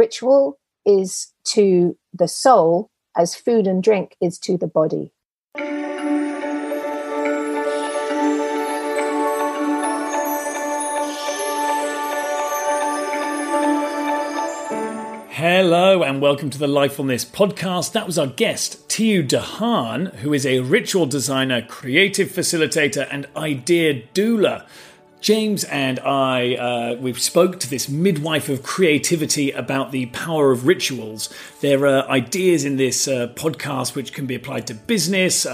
Ritual is to the soul as food and drink is to the body. Hello and welcome to the Lifefulness podcast. That was our guest, Tiu de Haan, who is a ritual designer, creative facilitator and idea doula. James and I, we've spoke to this midwife of creativity about the power of rituals. There are ideas in this podcast which can be applied to business,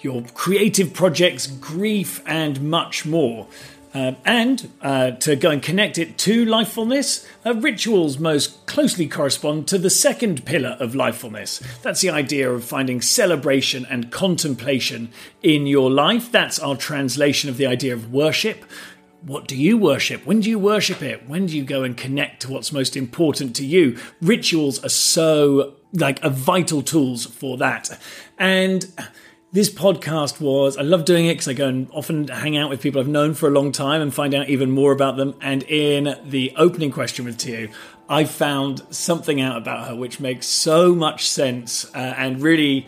your creative projects, grief and much more. And to go and connect it to lifefulness, rituals most closely correspond to the second pillar of lifefulness. That's the idea of finding celebration and contemplation in your life. That's our translation of the idea of worship. What do you worship? When do you worship it? When do you go and connect to what's most important to you? Rituals are so vital tools for that. And this podcast was, I love doing it because I go and often hang out with people I've known for a long time and find out even more about them. And in the opening question with Tiu, I found something out about her which makes so much sense and really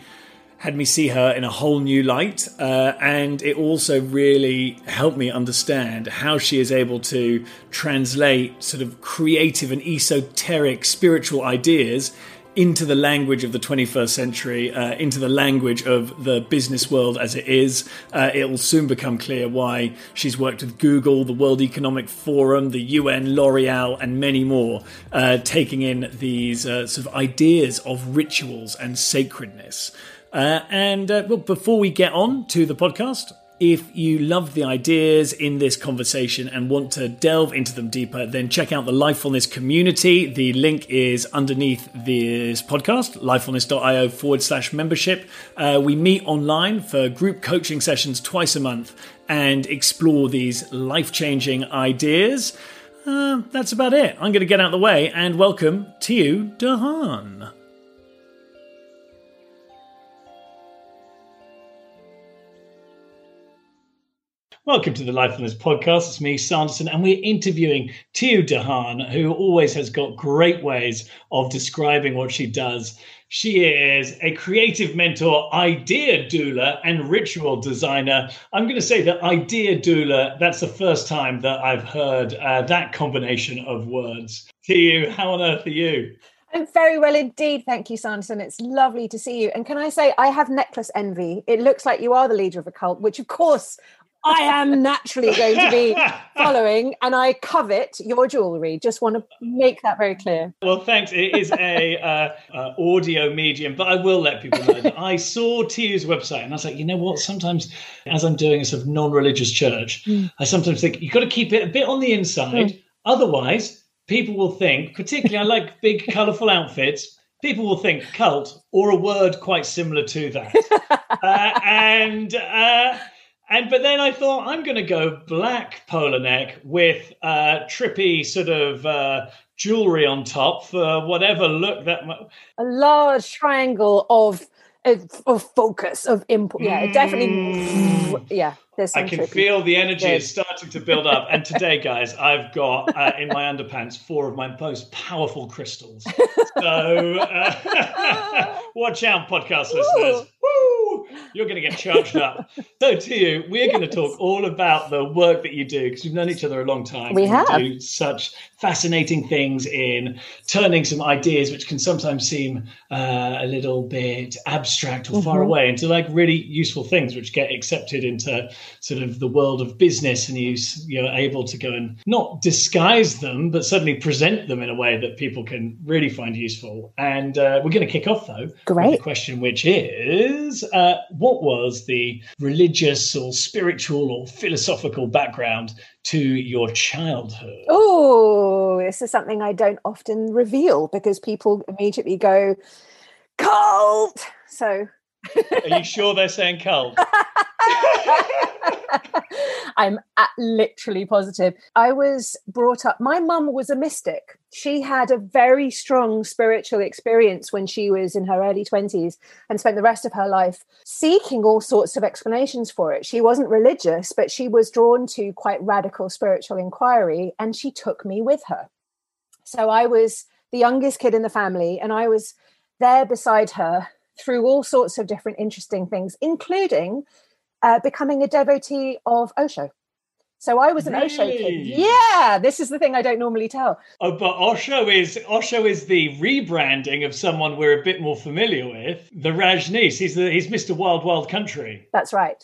had me see her in a whole new light. And it also really helped me understand how she is able to translate sort of creative and esoteric spiritual ideas into the language of the 21st century, into the language of the business world as it is. It will soon become clear why she's worked with Google, the World Economic Forum, the UN, L'Oreal, and many more, taking in these sort of ideas of rituals and sacredness. Well, before we get on to the podcast, if you love the ideas in this conversation and want to delve into them deeper, then check out the Lifefulness community. The link is underneath this podcast, lifefulness.io/membership. We meet online for group coaching sessions twice a month and explore these life-changing ideas. That's about it. I'm going to get out of the way and welcome Tiu de Haan. Welcome to the Lifefulness podcast. It's me, Sanderson, and we're interviewing Tiu de Haan, who always has got great ways of describing what she does. She is a creative mentor, idea doula, and ritual designer. I'm going to say that idea doula, that's the first time that I've heard that combination of words. Tiu, how on earth are you? I'm very well indeed, thank you, Sanderson. It's lovely to see you. And can I say, I have necklace envy. It looks like you are the leader of a cult, which of course I am naturally going to be following, and I covet your jewellery. Just want to make that very clear. Well, thanks. It is a audio medium, but I will let people know that I saw Tiu's website, and I was like, you know what? Sometimes, as I'm doing a sort of non-religious church, I sometimes think you've got to keep it a bit on the inside. Otherwise, people will think, particularly I like big, colourful outfits, people will think cult or a word quite similar to that. But then I thought, I'm going to go black polo neck with trippy sort of jewellery on top for whatever look that might. A large triangle of focus, of import. Yeah, it definitely. Yeah, there's some I can trippy. Feel the energy is starting to build up. And today, guys, I've got in my underpants 4 of my most powerful crystals. So watch out, podcast listeners. You're going to get charged up. So, Tiu, we're going to talk all about the work that you do because we've known each other a long time. We have. You do such fascinating things in turning some ideas, which can sometimes seem a little bit abstract or far away, into really useful things, which get accepted into sort of the world of business, and you're able to go and not disguise them, but certainly present them in a way that people can really find useful. And we're going to kick off though. Great. With the question, which is, what was the religious or spiritual or philosophical background to your childhood? Oh, this is something I don't often reveal because people immediately go, cult. So, are you sure they're saying cult? I'm literally positive. I was brought up, my mum was a mystic. She had a very strong spiritual experience when she was in her early 20s and spent the rest of her life seeking all sorts of explanations for it. She wasn't religious, but she was drawn to quite radical spiritual inquiry, and she took me with her. So I was the youngest kid in the family, and I was there beside her through all sorts of different interesting things, including becoming a devotee of Osho. So I was an Osho kid. Yeah, this is the thing I don't normally tell. Oh, but Osho is the rebranding of someone we're a bit more familiar with, the Rajneesh. He's Mr. Wild Wild Country. That's right.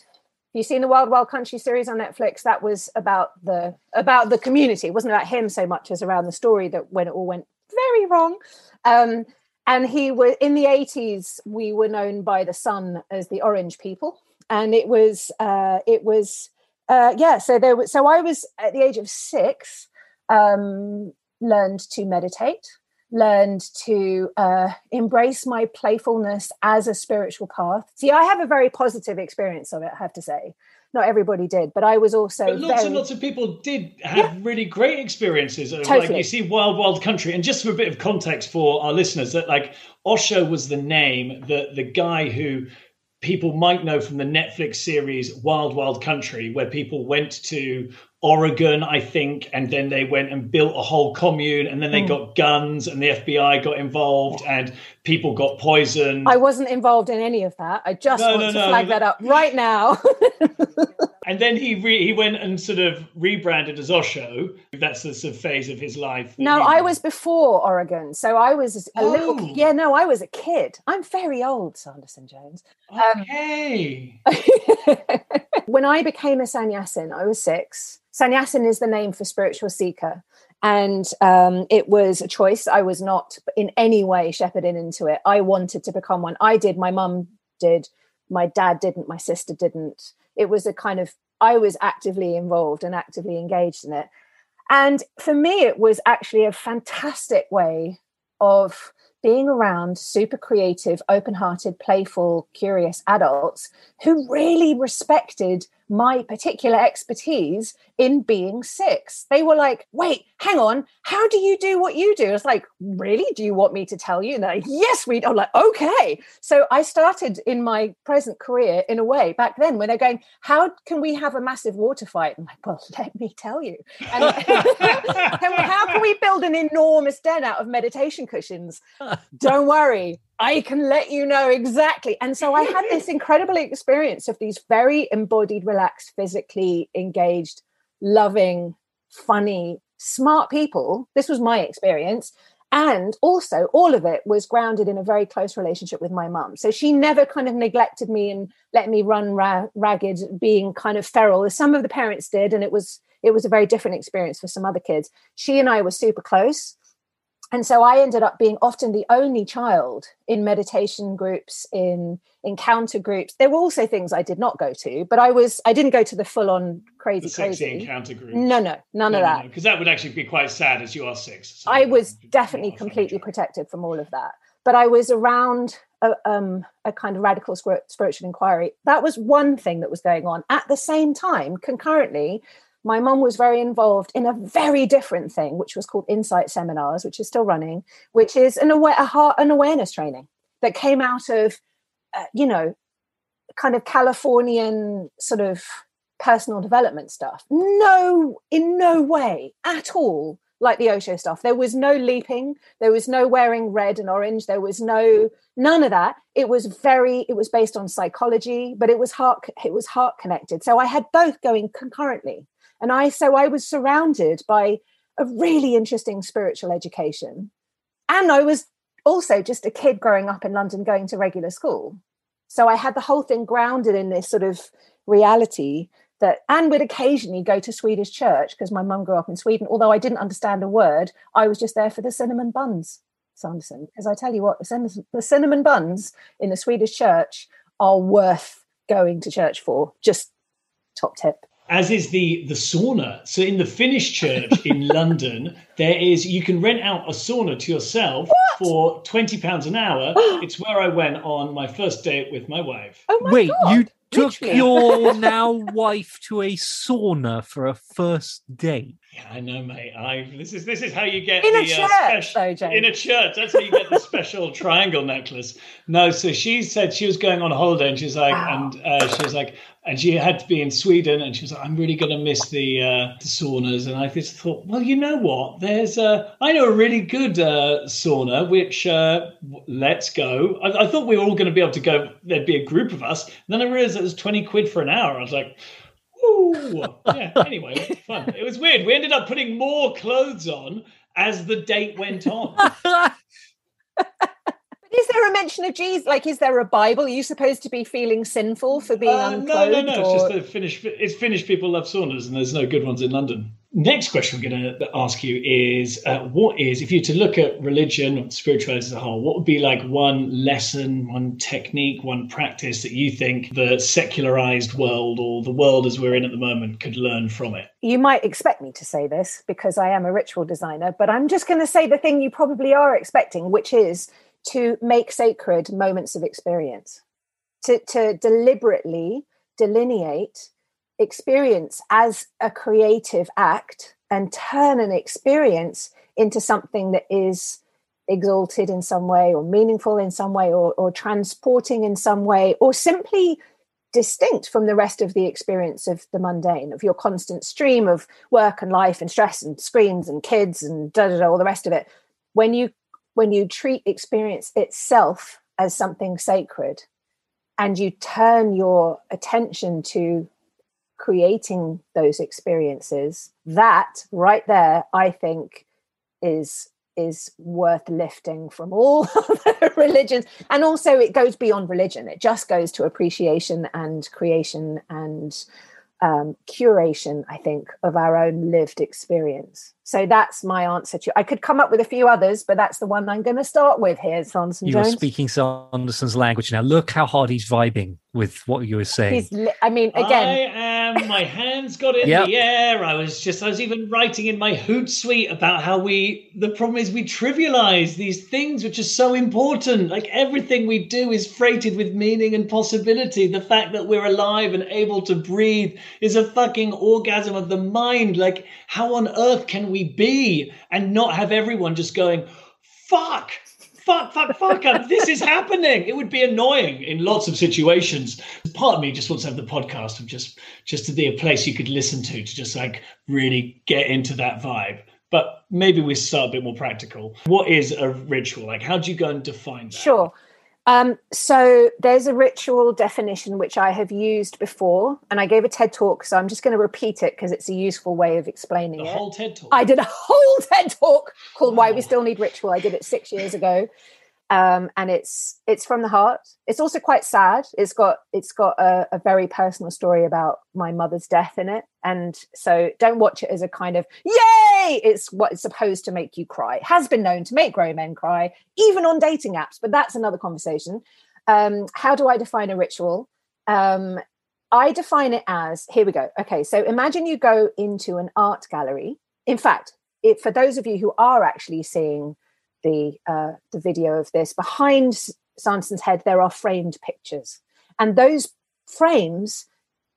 You've seen the Wild Wild Country series on Netflix. That was about the community. It wasn't about him so much as around the story that when it all went very wrong. And he was in the 80s. We were known by the sun as the Orange People, and it was. So there was. So I was at the age of 6, learned to meditate, learned to embrace my playfulness as a spiritual path. See, I have a very positive experience of it, I have to say. Not everybody did, but I was also. But lots of people did have really great experiences. Totally. Like you see Wild Wild Country, and just for a bit of context for our listeners, that like Osho was the name that the guy who people might know from the Netflix series Wild Wild Country, where people went to Oregon, I think, and then they went and built a whole commune, and then they got guns, and the FBI got involved, and people got poisoned. I wasn't involved in any of that. I just want to flag that up right now. And then he went and sort of rebranded as Osho. That's the sort of phase of his life. No, I was before Oregon. So I was a little... Yeah, no, I was a kid. I'm very old, Sanderson Jones. Okay. When I became a sannyasin, I was 6. Sannyasin is the name for spiritual seeker. And it was a choice. I was not in any way shepherded into it. I wanted to become one. I did. My mum did. My dad didn't. My sister didn't. It was a kind of, I was actively involved and actively engaged in it. And for me, it was actually a fantastic way of being around super creative, open-hearted, playful, curious adults who really respected my particular expertise in being 6. They were like, wait, hang on, how do you do what you do? I was like, really? Do you want me to tell you? And they're like, yes, we do. I'm like, okay. So I started in my present career in a way back then when they're going, how can we have a massive water fight? I'm like, well, let me tell you. And how can we build an enormous den out of meditation cushions? Don't worry, I can let you know exactly. And so I had this incredible experience of these very embodied, relaxed, physically engaged, loving, funny, smart people. This was my experience. And also all of it was grounded in a very close relationship with my mum. So she never kind of neglected me and let me run ragged being kind of feral as some of the parents did. And it was a very different experience for some other kids. She and I were super close. And so I ended up being often the only child in meditation groups, in encounter groups. There were also things I did not go to, but I didn't go to the full-on crazy encounter group. No, none of that. Because that would actually be quite sad as you are 6. So I was definitely completely protected from all of that. But I was around a kind of radical spiritual inquiry. That was one thing that was going on. At the same time, concurrently, my mum was very involved in a very different thing, which was called Insight Seminars, which is still running, which is an awareness training that came out of, kind of Californian sort of personal development stuff. No, in no way at all like the Osho stuff. There was no leaping. There was no wearing red and orange. There was none of that. It was based on psychology, but it was heart connected. So I had both going concurrently. And I was surrounded by a really interesting spiritual education. And I was also just a kid growing up in London, going to regular school. So I had the whole thing grounded in this sort of reality that, and would occasionally go to Swedish church because my mum grew up in Sweden. Although I didn't understand a word, I was just there for the cinnamon buns, Sanderson. Because I tell you what, the cinnamon buns in the Swedish church are worth going to church for. Just top tip. As is the sauna. So in the Finnish church in London, you can rent out a sauna to yourself for £20 an hour. It's where I went on my first date with my wife. Oh my God. You took your now wife to a sauna for a first date? Yeah, I know, mate. This is how you get in a church. That's how you get the special triangle necklace. No, so she said she was going on holiday, and she's like, wow. And she was like, and she had to be in Sweden, and she was like, I'm really going to miss the saunas. And I just thought, well, you know what? There's I know a really good sauna, which let's go. I thought we were all going to be able to go. There'd be a group of us. And then I realized it was £20 for an hour. I was like, ooh, yeah, anyway, it was fun. It was weird. We ended up putting more clothes on as the date went on. Is there a mention of Jesus? Like, is there a Bible? Are you supposed to be feeling sinful for being unclothed? No. Or... It's just that Finnish people love saunas, and there's no good ones in London. Next question I'm going to ask you is, what is, if you were to look at religion or spirituality as a whole, what would be like one lesson, one technique, one practice that you think the secularized world or the world as we're in at the moment could learn from it? You might expect me to say this because I am a ritual designer, but I'm just going to say the thing you probably are expecting, which is to make sacred moments of experience, to deliberately delineate experience as a creative act and turn an experience into something that is exalted in some way or meaningful in some way or transporting in some way or simply distinct from the rest of the experience of the mundane, of your constant stream of work and life and stress and screens and kids and all the rest of it. When you treat experience itself as something sacred and you turn your attention to creating those experiences, that right there, I think, is worth lifting from all other religions. And also it goes beyond religion. It just goes to appreciation and creation and curation, I think, of our own lived experience. So that's my answer to you. I could come up with a few others, but that's the one I'm going to start with here, Sanderson Jones. You're speaking Sanderson's language now. Look how hard he's vibing with what you were saying. My hands got in the air. I was even writing in my Hootsuite about how the problem is we trivialize these things, which are so important. Like everything we do is freighted with meaning and possibility. The fact that we're alive and able to breathe is a fucking orgasm of the mind. Like how on earth can we be and not have everyone just going, fuck, this is happening. It would be annoying in lots of situations. Part of me just wants to have the podcast of just to be a place you could listen to just like really get into that vibe. But maybe we start a bit more practical. What is a ritual? Like, how do you go and define that? Sure. So there's a ritual definition which I have used before, and I gave a TED talk, so I'm just going to repeat it because it's a useful way of explaining it. The whole TED talk? I did a whole TED talk called Why We Still Need Ritual. I did it 6 years ago, and it's from the heart. It's also quite sad. It's got a very personal story about my mother's death in it, and so don't watch it as a kind of, yay, it's what is supposed to make you cry. It has been known to make grown men cry, even on dating apps, but that's another conversation. How do I define a ritual? I define it as, here we go. Okay, so imagine you go into an art gallery. In fact, for those of you who are actually seeing the video of this, behind Sanderson's head, there are framed pictures. And those frames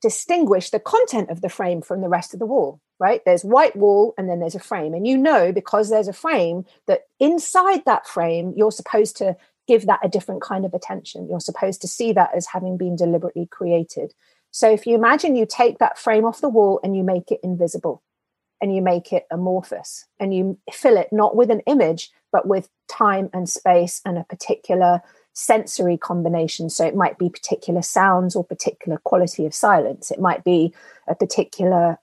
distinguish the content of the frame from the rest of the wall, right? There's white wall and then there's a frame. And you know, because there's a frame, that inside that frame, you're supposed to give that a different kind of attention. You're supposed to see that as having been deliberately created. So if you imagine you take that frame off the wall and you make it invisible and you make it amorphous and you fill it not with an image, but with time and space and a particular sensory combination. So it might be particular sounds or particular quality of silence. It might be a particular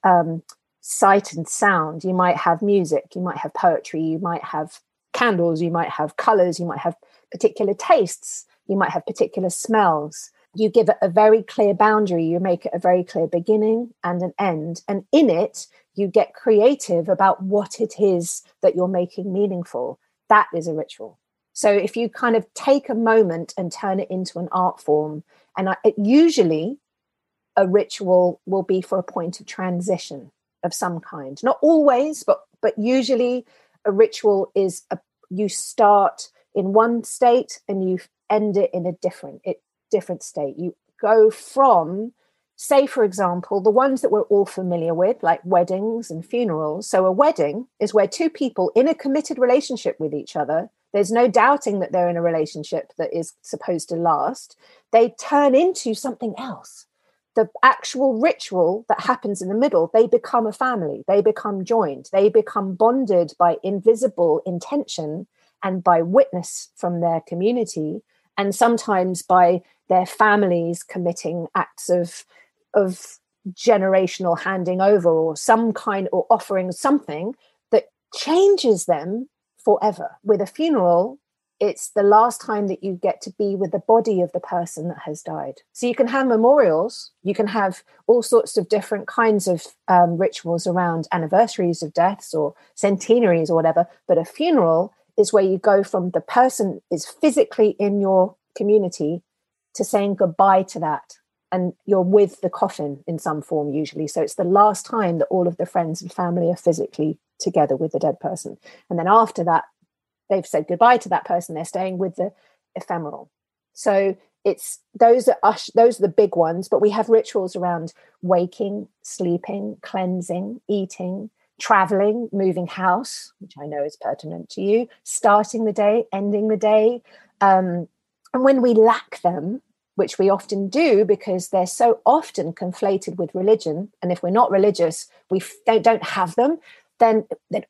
sight and sound. You might have music, you might have poetry, you might have candles, you might have colors, you might have particular tastes, you might have particular smells. You give it a very clear boundary. You make it a very clear beginning and an end. And in it, you get creative about what it is that you're making meaningful. That is a ritual. So if you kind of take a moment and turn it into an art form, and usually a ritual will be for a point of transition of some kind. Not always, but usually a ritual is you start in one state and you end it in a different state. You go from Say, for example, the ones that we're all familiar with, like weddings and funerals. So a wedding is where two people in a committed relationship with each other, there's no doubting that they're in a relationship that is supposed to last, they turn into something else. The actual ritual that happens in the middle, they become a family, they become joined, they become bonded by invisible intention and by witness from their community, and sometimes by their families committing acts of generational handing over or some kind, or offering something that changes them forever. With a funeral, it's the last time that you get to be with the body of the person that has died. So you can have memorials, you can have all sorts of different kinds of rituals around anniversaries of deaths or centenaries or whatever, but a funeral is where you go from the person is physically in your community to saying goodbye to that. And you're with the coffin in some form usually. So it's the last time that all of the friends and family are physically together with the dead person. And then after that, they've said goodbye to that person, they're staying with the ephemeral. So it's those are the big ones, but we have rituals around waking, sleeping, cleansing, eating, traveling, moving house, which I know is pertinent to you, starting the day, ending the day. And when we lack them, which we often do because they're so often conflated with religion, and if we're not religious, we don't have them, then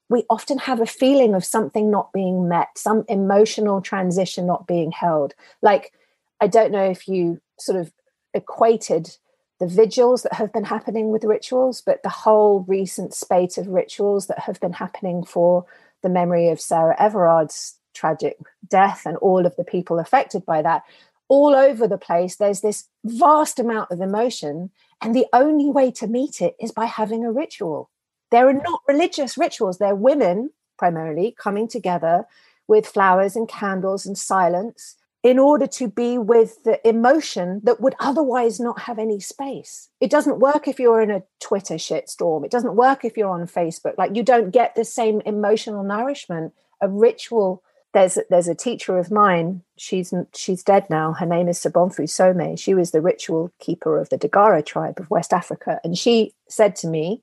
we often have a feeling of something not being met, some emotional transition not being held. Like, I don't know if you sort of equated the vigils that have been happening with rituals, but the whole recent spate of rituals that have been happening for the memory of Sarah Everard's tragic death and all of the people affected by that, all over the place, there's this vast amount of emotion, and the only way to meet it is by having a ritual. There are not religious rituals. They're women primarily coming together with flowers and candles and silence in order to be with the emotion that would otherwise not have any space. It doesn't work if you're in a Twitter shitstorm. It doesn't work if you're on Facebook. Like, you don't get the same emotional nourishment. A ritual. There's a teacher of mine. She's dead now. Her name is Sobonfu Somé. She was the ritual keeper of the Dagara tribe of West Africa, and she said to me,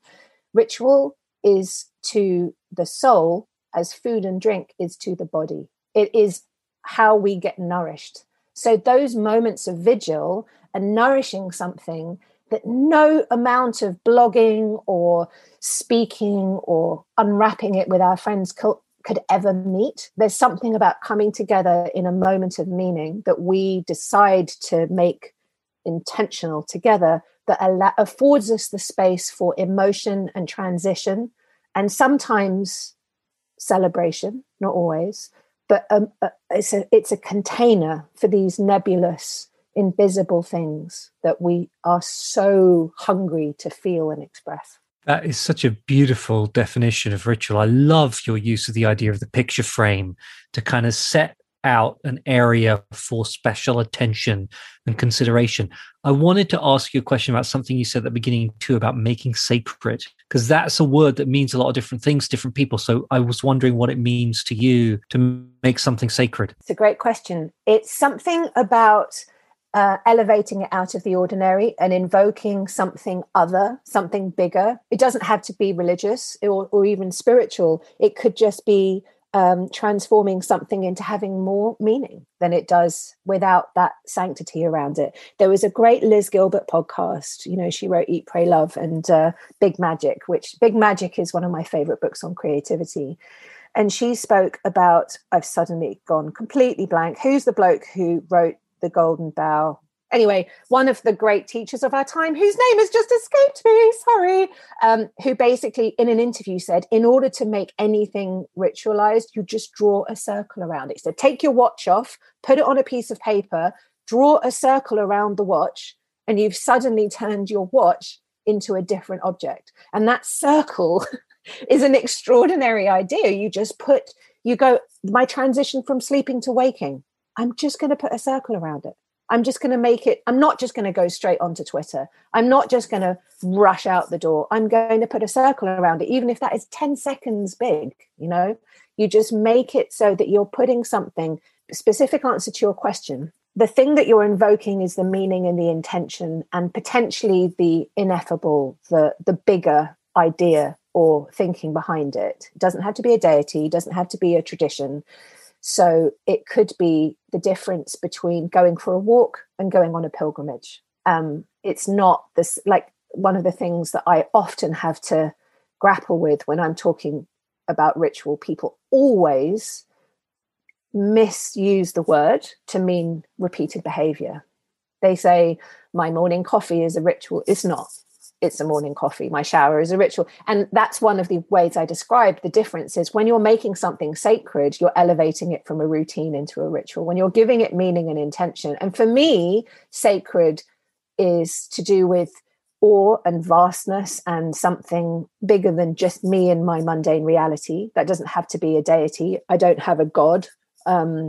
ritual is to the soul as food and drink is to the body. It is how we get nourished. So those moments of vigil and nourishing something that no amount of blogging or speaking or unwrapping it with our friends could ever meet. There's something about coming together in a moment of meaning that we decide to make intentional together that affords us the space for emotion and transition, and sometimes celebration, not always, but it's a container for these nebulous, invisible things that we are so hungry to feel and express. That is such a beautiful definition of ritual. I love your use of the idea of the picture frame to kind of set out an area for special attention and consideration. I wanted to ask you a question about something you said at the beginning too, about making sacred, because that's a word that means a lot of different things to different people. So I was wondering what it means to you to make something sacred. It's a great question. It's something about elevating it out of the ordinary and invoking something other, something bigger. It doesn't have to be religious or even spiritual. It could just be transforming something into having more meaning than it does without that sanctity around it. There was a great Liz Gilbert podcast. You know, she wrote Eat, Pray, Love and Big Magic, which Big Magic is one of my favorite books on creativity. And she spoke about, I've suddenly gone completely blank. Who's the bloke who wrote The Golden Bough? Anyway, one of the great teachers of our time, whose name has just escaped me, sorry, who basically in an interview said, in order to make anything ritualized, you just draw a circle around it. So take your watch off, put it on a piece of paper, draw a circle around the watch, and you've suddenly turned your watch into a different object. And that circle is an extraordinary idea. My transition from sleeping to waking, I'm just going to put a circle around it. I'm just going to make it, I'm not just going to go straight onto Twitter. I'm not just going to rush out the door. I'm going to put a circle around it, even if that is 10 seconds big, you know, you just make it so that you're putting something, specific answer to your question, the thing that you're invoking is the meaning and the intention and potentially the ineffable, the bigger idea or thinking behind it. It doesn't have to be a deity, doesn't have to be a tradition. So it could be the difference between going for a walk and going on a pilgrimage. It's not this, like, one of the things that I often have to grapple with when I'm talking about ritual, people always misuse the word to mean repeated behavior. They say, my morning coffee is a ritual. It's not. It's a morning coffee. My shower is a ritual. And that's one of the ways I describe the difference is when you're making something sacred, you're elevating it from a routine into a ritual. When you're giving it meaning and intention. And for me, sacred is to do with awe and vastness and something bigger than just me and my mundane reality. That doesn't have to be a deity. I don't have a god. I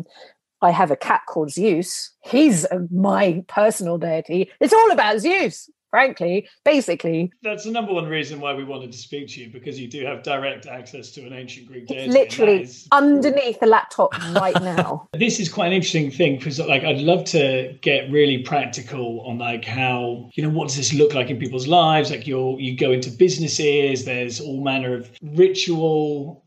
have a cat called Zeus. He's my personal deity. It's all about Zeus, frankly, basically. That's the number one reason why we wanted to speak to you, because you do have direct access to an ancient Greek deity. It's literally underneath the laptop right now. This is quite an interesting thing, because I'd love to get really practical on how, what does this look like in people's lives? You go into businesses, there's all manner of ritual.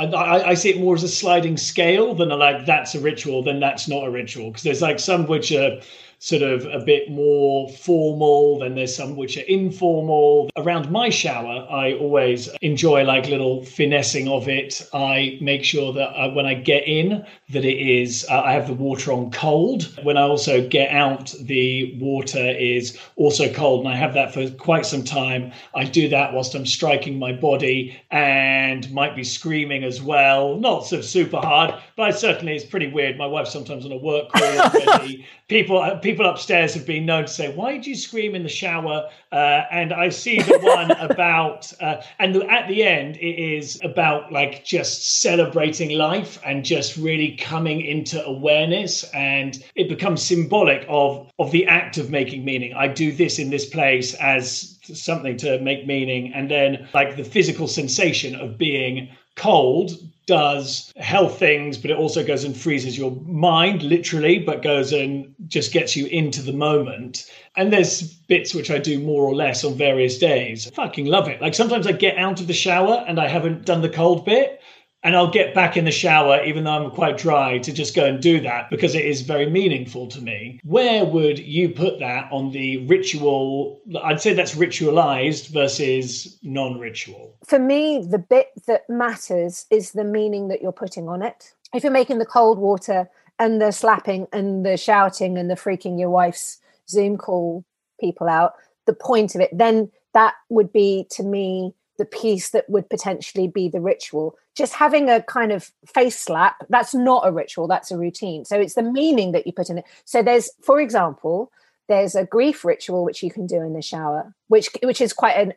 I see it more as a sliding scale than that's a ritual, then that's not a ritual. Because there's some which are sort of a bit more formal, then there's some which are informal. Around my shower, I always enjoy little finessing of it. I make sure that when I get in, that it is, I have the water on cold. When I also get out, the water is also cold, and I have that for quite some time. I do that whilst I'm striking my body and might be screaming as well. Not so super hard, but it's pretty weird. My wife's sometimes on a work call already. People upstairs have been known to say, why did you scream in the shower? And I see the one about, and at the end, it is about just celebrating life and just really coming into awareness. And it becomes symbolic of the act of making meaning. I do this in this place as something to make meaning. And then the physical sensation of being cold does health things, but it also goes and freezes your mind, literally, but goes and just gets you into the moment. And there's bits which I do more or less on various days. I fucking love it. Sometimes I get out of the shower and I haven't done the cold bit, and I'll get back in the shower, even though I'm quite dry, to just go and do that because it is very meaningful to me. Where would you put that on the ritual? I'd say that's ritualized versus non-ritual. For me, the bit that matters is the meaning that you're putting on it. If you're making the cold water and the slapping and the shouting and the freaking your wife's Zoom call people out, the point of it, then that would be, to me, the piece that would potentially be the ritual. Just having a kind of face slap, that's not a ritual, that's a routine. So it's the meaning that you put in it. So there's, for example, there's a grief ritual which you can do in the shower, which is quite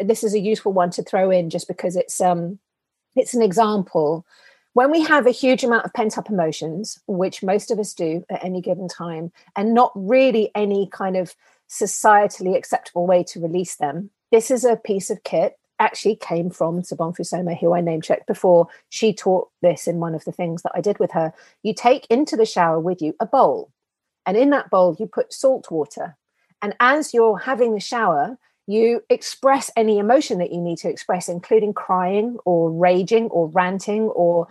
this is a useful one to throw in just because it's an example. When we have a huge amount of pent-up emotions, which most of us do at any given time, and not really any kind of societally acceptable way to release them, this is a piece of kit. Actually came from Sobonfu Somé, who I name-checked before. She taught this in one of the things that I did with her. You take into the shower with you a bowl, and in that bowl you put salt water. And as you're having the shower, you express any emotion that you need to express, including crying or raging or ranting or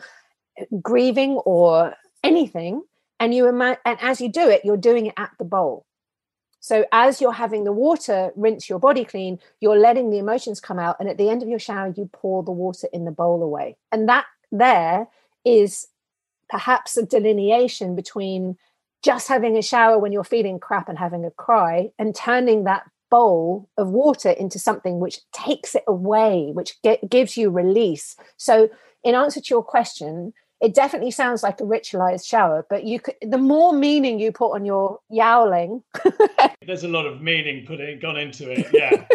grieving or anything. And as you do it, you're doing it at the bowl. So as you're having the water rinse your body clean, you're letting the emotions come out. And at the end of your shower, you pour the water in the bowl away. And that there is perhaps a delineation between just having a shower when you're feeling crap and having a cry, and turning that bowl of water into something which takes it away, which gives you release. So in answer to your question, it definitely sounds like a ritualized shower, but the more meaning you put on your yowling. There's a lot of meaning gone into it, yeah.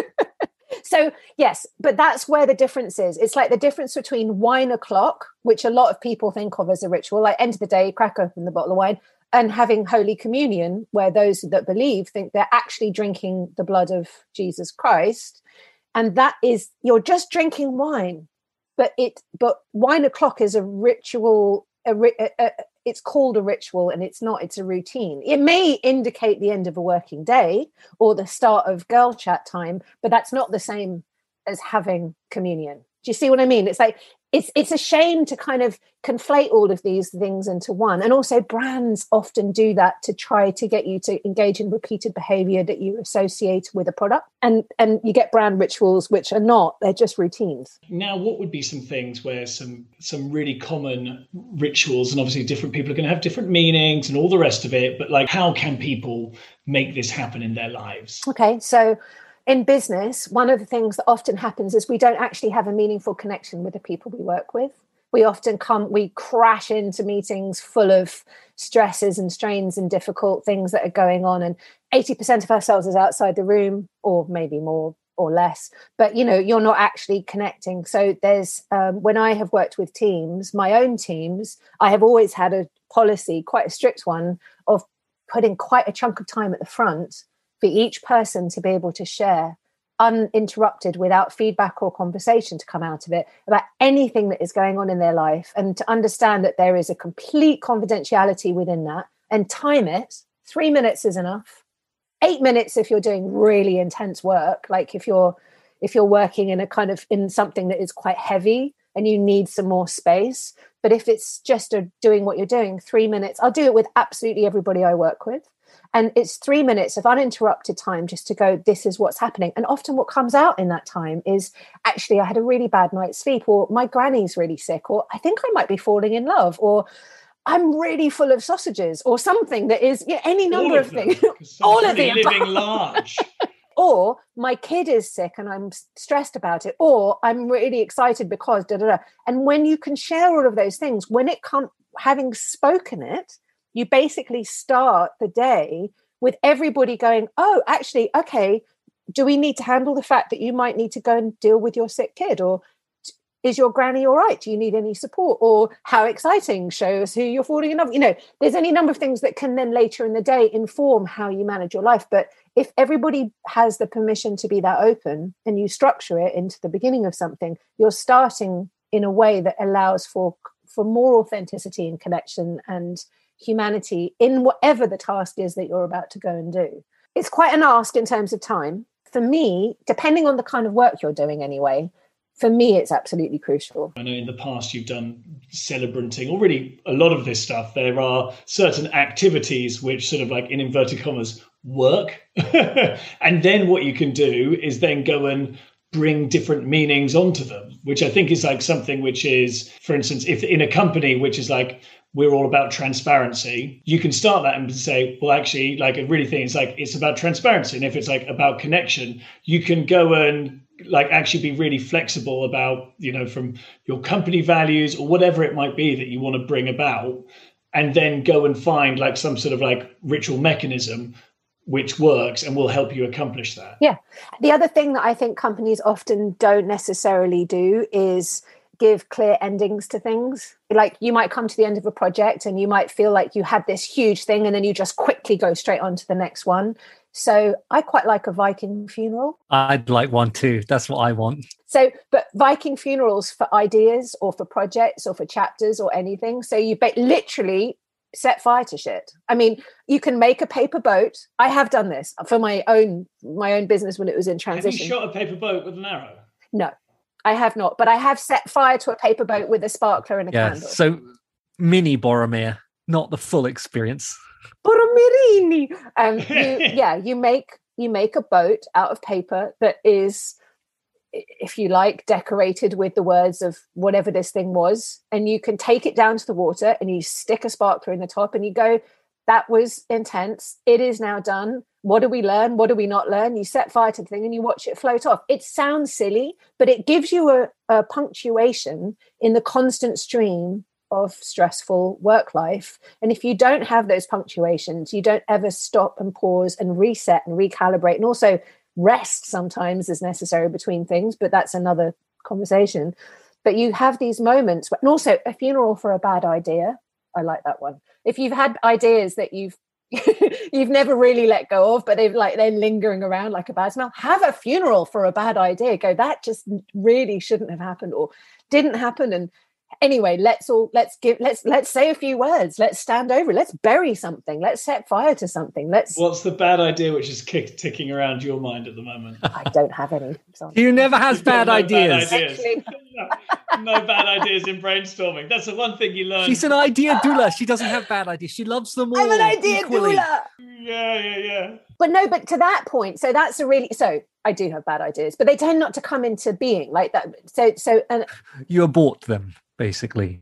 So, yes, but that's where the difference is. It's like the difference between wine o'clock, which a lot of people think of as a ritual, like end of the day, crack open the bottle of wine, and having Holy Communion, where those that believe think they're actually drinking the blood of Jesus Christ. And that is, you're just drinking wine. But wine o'clock is a ritual, it's called a ritual and it's not, it's a routine. It may indicate the end of a working day or the start of girl chat time, but that's not the same as having communion. Do you see what I mean? It's like, it's a shame to kind of conflate all of these things into one. And also brands often do that to try to get you to engage in repeated behavior that you associate with a product. And you get brand rituals, which are not, they're just routines. Now, what would be some things where some really common rituals, and obviously different people are going to have different meanings and all the rest of it, but like, how can people make this happen in their lives? Okay, so in business, one of the things that often happens is we don't actually have a meaningful connection with the people we work with. We often we crash into meetings full of stresses and strains and difficult things that are going on. And 80% of ourselves is outside the room, or maybe more or less. But, you know, you're not actually connecting. So there's, when I have worked with teams, my own teams, I have always had a policy, quite a strict one, of putting quite a chunk of time at the front for each person to be able to share uninterrupted, without feedback or conversation to come out of it, about anything that is going on in their life, and to understand that there is a complete confidentiality within that, and time it. 3 minutes is enough. 8 minutes if you're doing really intense work, like if you're working in a kind of in something that is quite heavy and you need some more space. But if it's just doing what you're doing, 3 minutes. I'll do it with absolutely everybody I work with. And it's 3 minutes of uninterrupted time just to go, this is what's happening. And often what comes out in that time is, actually, I had a really bad night's sleep, or my granny's really sick, or I think I might be falling in love, or I'm really full of sausages, or something that is any number of things. All of the above. Living large. Or my kid is sick and I'm stressed about it, or I'm really excited because da, da, da. And when you can share all of those things, when it comes, having spoken it, you basically start the day with everybody going, oh, actually, okay, do we need to handle the fact that you might need to go and deal with your sick kid? Or is your granny all right? Do you need any support? Or how exciting, show us who you're falling in love. You know, there's any number of things that can then later in the day inform how you manage your life. But if everybody has the permission to be that open and you structure it into the beginning of something, you're starting in a way that allows for more authenticity and connection and humanity in whatever the task is that you're about to go and do. It's quite an ask in terms of time. For me, depending on the kind of work you're doing anyway, for me, it's absolutely crucial. I know in the past you've done celebranting, or really a lot of this stuff. There are certain activities which sort of like, in inverted commas, work. And then what you can do is then go and bring different meanings onto them, which I think is like something which is, for instance, if in a company which is like, we're all about transparency, you can start that and say, well, actually, like, I really think it's like, it's about transparency. And if it's like about connection, you can go and like actually be really flexible about, you know, from your company values or whatever it might be that you want to bring about, and then go and find like some sort of like ritual mechanism which works and will help you accomplish that. Yeah. The other thing that I think companies often don't necessarily do is give clear endings to things. Like, you might come to the end of a project and you might feel like you had this huge thing, and then you just quickly go straight on to the next one. So I quite like a Viking funeral. I'd like one too. That's what I want. So, but Viking funerals for ideas or for projects or for chapters or anything. So you literally set fire to shit. I mean, you can make a paper boat. I have done this for my own business when it was in transition. Have you shot a paper boat with an arrow? No. I have not, but I have set fire to a paper boat with a sparkler and a candle. So mini Boromir, not the full experience. Boromirini. You make a boat out of paper that is, if you like, decorated with the words of whatever this thing was, and you can take it down to the water and you stick a sparkler in the top and you go, that was intense. It is now done. What do we learn? What do we not learn? You set fire to the thing and you watch it float off. It sounds silly, but it gives you a punctuation in the constant stream of stressful work life. And if you don't have those punctuations, you don't ever stop and pause and reset and recalibrate. And also rest sometimes is necessary between things, but that's another conversation. But you have these moments. And also a funeral for a bad idea. I like that one. If you've had ideas that you've never really let go of, but they're lingering around like a bad smell, have a funeral for a bad idea. Go, that just really shouldn't have happened or didn't happen, and Anyway, let's say a few words. Let's stand over it. Let's bury something. Let's set fire to something. Let's. What's the bad idea which is ticking around your mind at the moment? I don't have any. You never has bad ideas. Bad ideas. No bad ideas in brainstorming. That's the one thing you learn. She's an idea doula. She doesn't have bad ideas. She loves them all. I'm an idea doula. Yeah. But no, but to that point, so that's a really, so I do have bad ideas, but they tend not to come into being like that. So and you abort them, basically.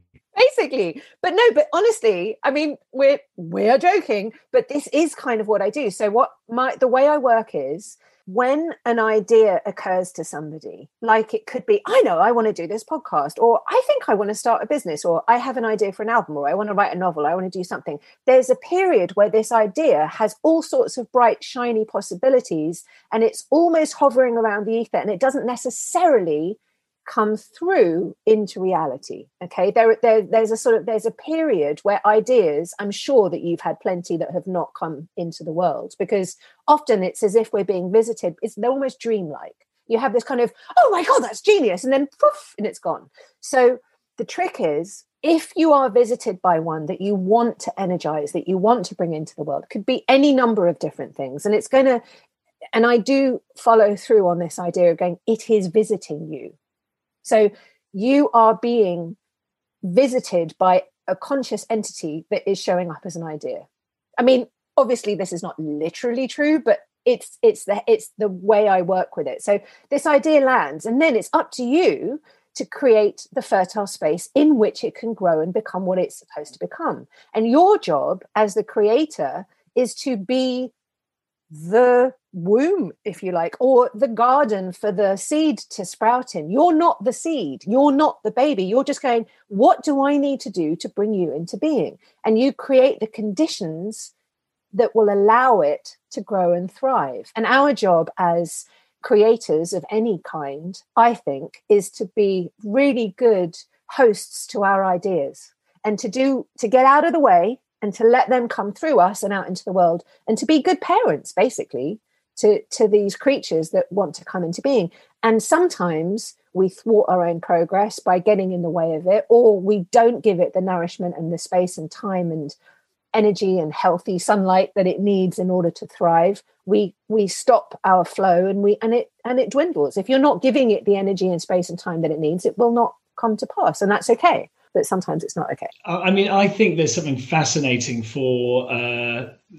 But no, but honestly, I mean, we're joking, but this is kind of what I do. So the way I work is, when an idea occurs to somebody, like it could be, I know I want to do this podcast, or I think I want to start a business, or I have an idea for an album, or I want to write a novel, I want to do something. There's a period where this idea has all sorts of bright, shiny possibilities, and it's almost hovering around the ether, and it doesn't necessarily come through into reality. Okay, there's a period where ideas, I'm sure that you've had plenty that have not come into the world, because often it's as if we're being visited. They're almost dreamlike. You have this kind of, oh my God, that's genius, and then poof, and it's gone. So the trick is, if you are visited by one that you want to energize, that you want to bring into the world, it could be any number of different things, and and I do follow through on this idea of going, it is visiting you. So you are being visited by a conscious entity that is showing up as an idea. I mean, obviously this is not literally true, but it's the way I work with it. So this idea lands, and then it's up to you to create the fertile space in which it can grow and become what it's supposed to become. And your job as the creator is to be the womb, if you like, or the garden for the seed to sprout in. You're not the seed. You're not the baby. You're just going, what do I need to do to bring you into being? And you create the conditions that will allow it to grow and thrive. And our job as creators of any kind, I think, is to be really good hosts to our ideas, and to get out of the way, and to let them come through us and out into the world, and to be good parents, basically, to these creatures that want to come into being. And sometimes we thwart our own progress by getting in the way of it, or we don't give it the nourishment and the space and time and energy and healthy sunlight that it needs in order to thrive. We stop our flow, and it dwindles. If you're not giving it the energy and space and time that it needs, it will not come to pass, and that's okay. But sometimes it's not okay. I mean, I think there's something fascinating for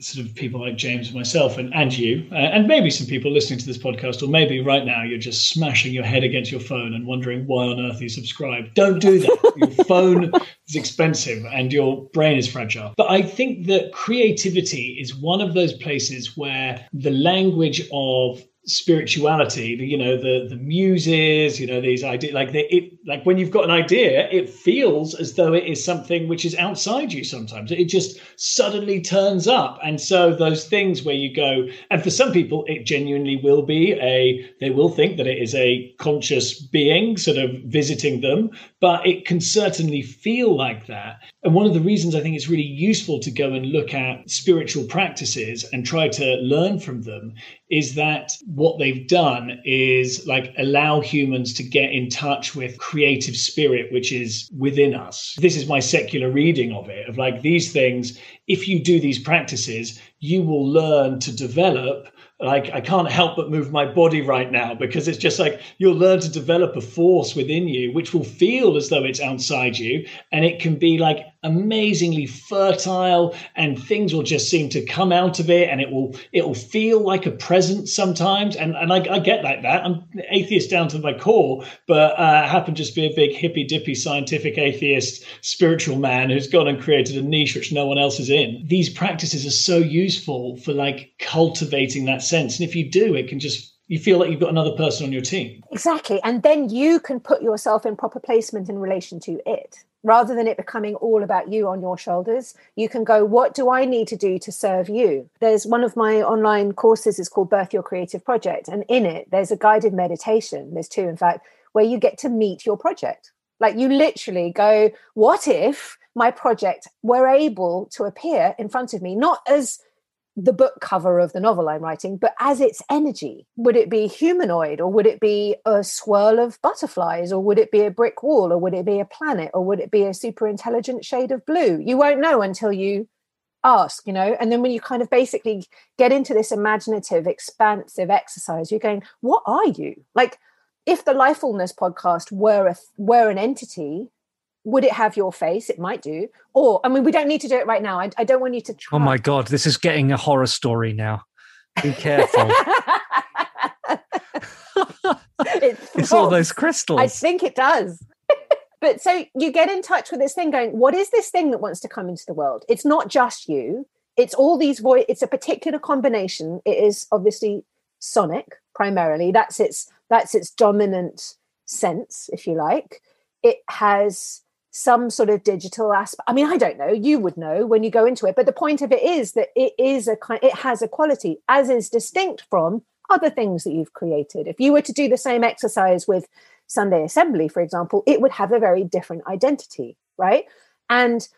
sort of people like James and myself and you, and maybe some people listening to this podcast, or maybe right now you're just smashing your head against your phone and wondering why on earth you subscribe. Don't do that. Your phone is expensive and your brain is fragile. But I think that creativity is one of those places where the language of spirituality, the muses, these ideas, like when you've got an idea, it feels as though it is something which is outside you. Sometimes it just suddenly turns up, and so those things where you go, and for some people it genuinely will be they will think that it is a conscious being sort of visiting them, but it can certainly feel like that. And one of the reasons I think it's really useful to go and look at spiritual practices and try to learn from them is that what they've done is like allow humans to get in touch with creative spirit, which is within us. This is my secular reading of it, of like these things. If you do these practices, you will learn to develop. Like, I can't help but move my body right now, because it's just like you'll learn to develop a force within you, which will feel as though it's outside you. And it can be like amazingly fertile, and things will just seem to come out of it. And it will feel like a presence sometimes. And I get like that. I'm atheist down to my core, but I happen to just be a big hippy dippy scientific atheist spiritual man who's gone and created a niche which no one else is in. These practices are so useful for like cultivating that sense. And if you do, it can just, you feel like you've got another person on your team. Exactly. And then you can put yourself in proper placement in relation to it, rather than it becoming all about you on your shoulders. You can go, what do I need to do to serve you? There's one of my online courses is called Birth Your Creative Project, and in it there's a guided meditation, there's two in fact, where you get to meet your project. Like, you literally go, what if my project were able to appear in front of me, not as the book cover of the novel I'm writing, but as its energy. Would it be humanoid, or would it be a swirl of butterflies, or would it be a brick wall, or would it be a planet, or would it be a super intelligent shade of blue? You won't know until you ask, you know. And then when you kind of basically get into this imaginative, expansive exercise, you're going, what are you? Like, if the Lifefulness podcast were an entity, would it have your face? It might do. Or, I mean, we don't need to do it right now. I don't want you to try. Oh my God, this is getting a horror story now. Be careful. It's all those crystals. I think it does. But so you get in touch with this thing going, what is this thing that wants to come into the world? It's not just you. It's all these voices. It's a particular combination. It is obviously sonic primarily. That's its dominant sense, if you like. It has some sort of digital aspect. I mean, I don't know. You would know when you go into it. But the point of it is that it has a quality, as is distinct from other things that you've created. If you were to do the same exercise with Sunday Assembly, for example, it would have a very different identity, right? And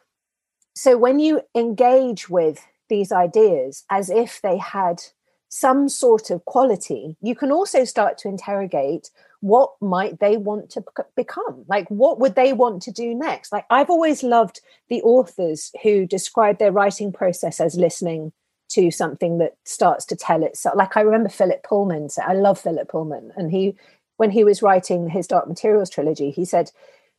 so when you engage with these ideas as if they had some sort of quality, you can also start to interrogate, what might they want to become? Like, what would they want to do next? Like, I've always loved the authors who describe their writing process as listening to something that starts to tell itself. Like, I remember Philip Pullman. So I love Philip Pullman. And he, when he was writing his Dark Materials trilogy, he said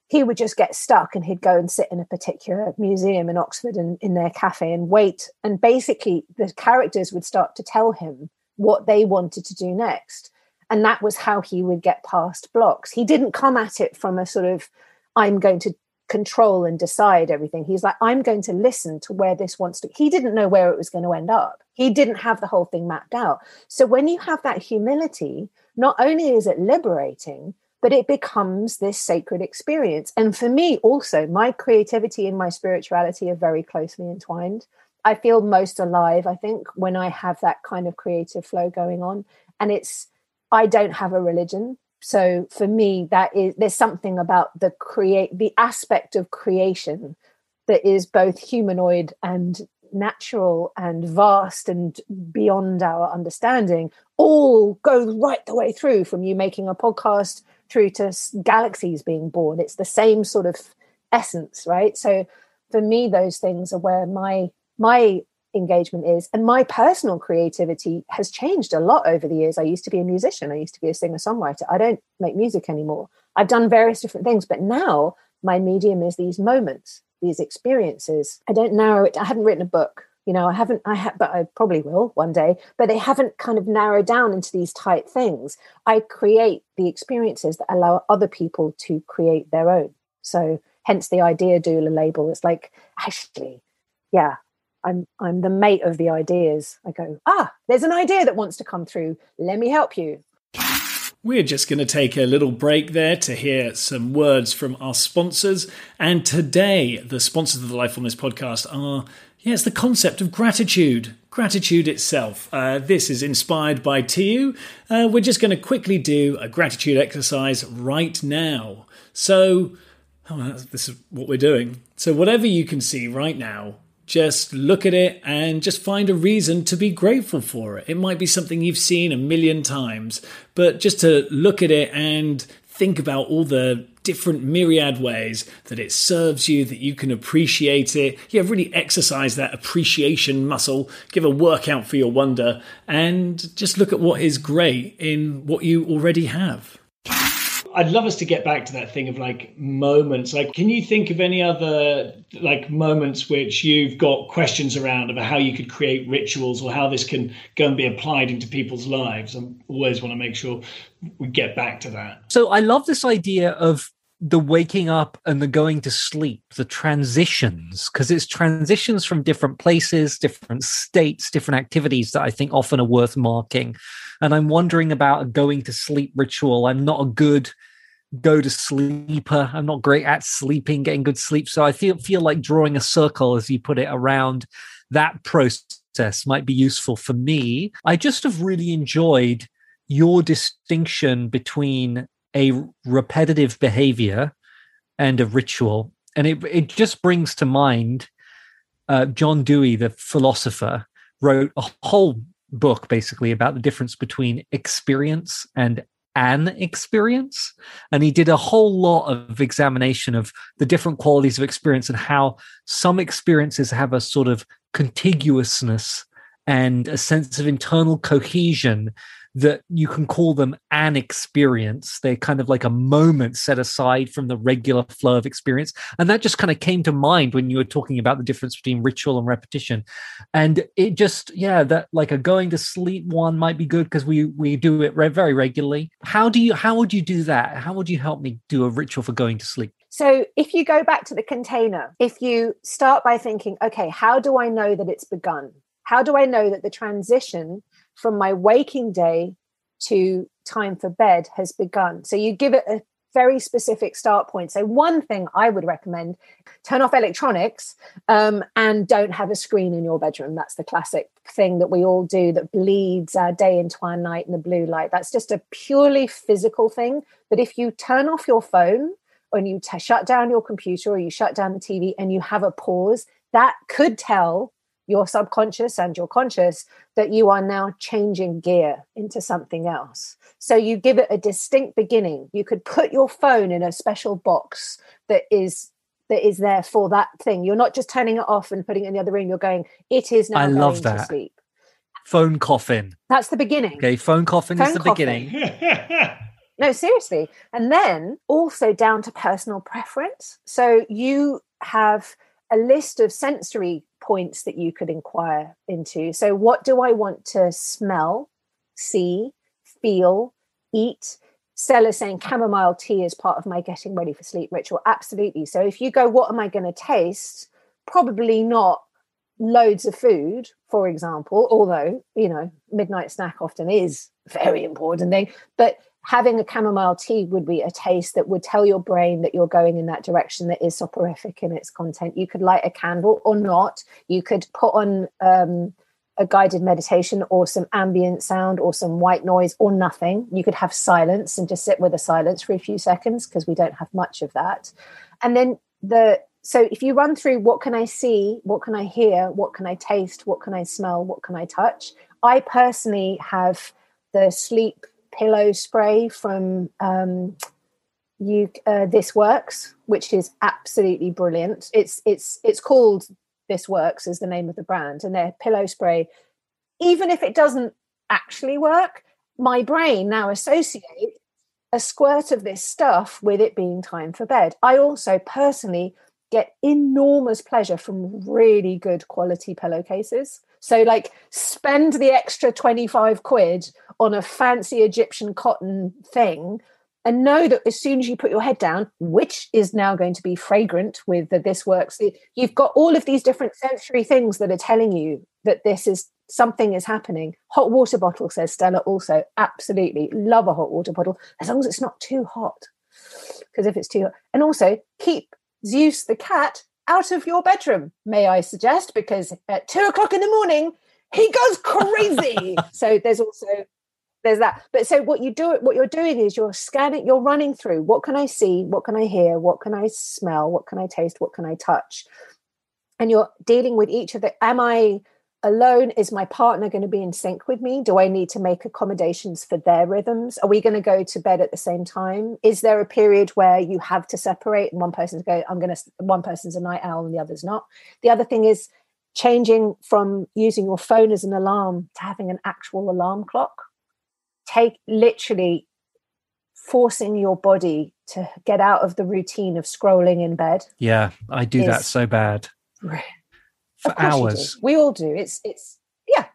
he would just get stuck and he'd go and sit in a particular museum in Oxford and in their cafe and wait. And basically the characters would start to tell him what they wanted to do next. And that was how he would get past blocks. He didn't come at it from a sort of, I'm going to control and decide everything. He's like, I'm going to listen to where this wants to. He didn't know where it was going to end up. He didn't have the whole thing mapped out. So when you have that humility, not only is it liberating, but it becomes this sacred experience. And for me also, my creativity and my spirituality are very closely entwined. I feel most alive, I think, when I have that kind of creative flow going on. And it's, I don't have a religion. So for me, there's something about the aspect of creation that is both humanoid and natural and vast and beyond our understanding, all go right the way through, from you making a podcast through to galaxies being born. It's the same sort of essence, right? So for me, those things are where my engagement is, and my personal creativity has changed a lot over the years. I used to be a musician. I used to be a singer-songwriter. I don't make music anymore. I've done various different things, but now my medium is these moments, these experiences. I don't narrow it. I haven't written a book, you know. But I probably will one day. But they haven't kind of narrowed down into these tight things. I create the experiences that allow other people to create their own. So hence the idea doula label. It's like, actually, yeah, I'm the mate of the ideas. I go, there's an idea that wants to come through. Let me help you. We're just going to take a little break there to hear some words from our sponsors. And today, the sponsors of the Lifefulness podcast are, yes, the concept of gratitude. Gratitude itself. This is inspired by Tiu. We're just going to quickly do a gratitude exercise right now. So, this is what we're doing. So whatever you can see right now, just look at it and just find a reason to be grateful for it. It might be something you've seen a million times, but just to look at it and think about all the different myriad ways that it serves you, that you can appreciate it. Yeah, really exercise that appreciation muscle, give a workout for your wonder, and just look at what is great in what you already have. I'd love us to get back to that thing of like moments. Like, can you think of any other like moments which you've got questions around about how you could create rituals or how this can go and be applied into people's lives? I always want to make sure we get back to that. So I love this idea of the waking up and the going to sleep, the transitions, because it's transitions from different places, different states, different activities that I think often are worth marking. And I'm wondering about a going to sleep ritual. I'm not a good go to sleeper. I'm not great at sleeping, getting good sleep. So I feel like drawing a circle, as you put it, around that process might be useful for me. I just have really enjoyed your distinction between a repetitive behavior and a ritual. And it just brings to mind John Dewey, the philosopher, wrote a whole book basically about the difference between experience and an experience. And he did a whole lot of examination of the different qualities of experience and how some experiences have a sort of contiguousness and a sense of internal cohesion that you can call them an experience. They're kind of like a moment set aside from the regular flow of experience. And that just kind of came to mind when you were talking about the difference between ritual and repetition. And it just, yeah, that like a going to sleep one might be good because we do it very regularly. How would you do that? How would you help me do a ritual for going to sleep? So if you go back to the container, if you start by thinking, okay, how do I know that it's begun? How do I know that the transition from my waking day to time for bed has begun? So you give it a very specific start point. So one thing I would recommend, turn off electronics and don't have a screen in your bedroom. That's the classic thing that we all do that bleeds our day into our night in the blue light. That's just a purely physical thing. But if you turn off your phone and you shut down your computer or you shut down the TV and you have a pause, that could tell your subconscious and your conscious that you are now changing gear into something else. So you give it a distinct beginning. You could put your phone in a special box that is there for that thing. You're not just turning it off and putting it in the other room. You're going, it is now going to sleep. Phone coffin. That's the beginning. Okay, phone coffin is the beginning. No, seriously. And then also down to personal preference. So you have a list of sensory points that you could inquire into. So what do I want to smell, see, feel, eat? Stella saying chamomile tea is part of my getting ready for sleep ritual. Absolutely. So if you go, what am I going to taste? Probably not loads of food, for example, although, you know, midnight snack often is a very important thing. But having a chamomile tea would be a taste that would tell your brain that you're going in that direction that is soporific in its content. You could light a candle or not. You could put on a guided meditation or some ambient sound or some white noise or nothing. You could have silence and just sit with a silence for a few seconds because we don't have much of that. And then so if you run through what can I see, what can I hear, what can I taste, what can I smell, what can I touch? I personally have the sleep pillow spray from This Works, which is absolutely brilliant. It's called This Works is the name of the brand, and their pillow spray, even if it doesn't actually work, my brain now associates a squirt of this stuff with it being time for bed. I also personally get enormous pleasure from really good quality pillowcases. So like spend the extra 25 quid on a fancy Egyptian cotton thing and know that as soon as you put your head down, which is now going to be fragrant with the This Works, you've got all of these different sensory things that are telling you that this is something is happening. Hot water bottle, says Stella also. Absolutely. Love a hot water bottle, as long as it's not too hot. Because if it's too hot. And also keep Zeus the cat out of your bedroom, may I suggest, because at 2 o'clock in the morning, he goes crazy. So there's that. But so what you're doing is you're scanning, you're running through. What can I see? What can I hear? What can I smell? What can I taste? What can I touch? And you're dealing with each of the, am I alone? Is my partner going to be in sync with me? Do I need to make accommodations for their rhythms? Are we going to go to bed at the same time? Is there a period where you have to separate and one person's a night owl and the other's not? The other thing is changing from using your phone as an alarm to having an actual alarm clock. Take literally forcing your body to get out of the routine of scrolling in bed. Yeah, I do that so bad. For hours. We all do. It's yeah.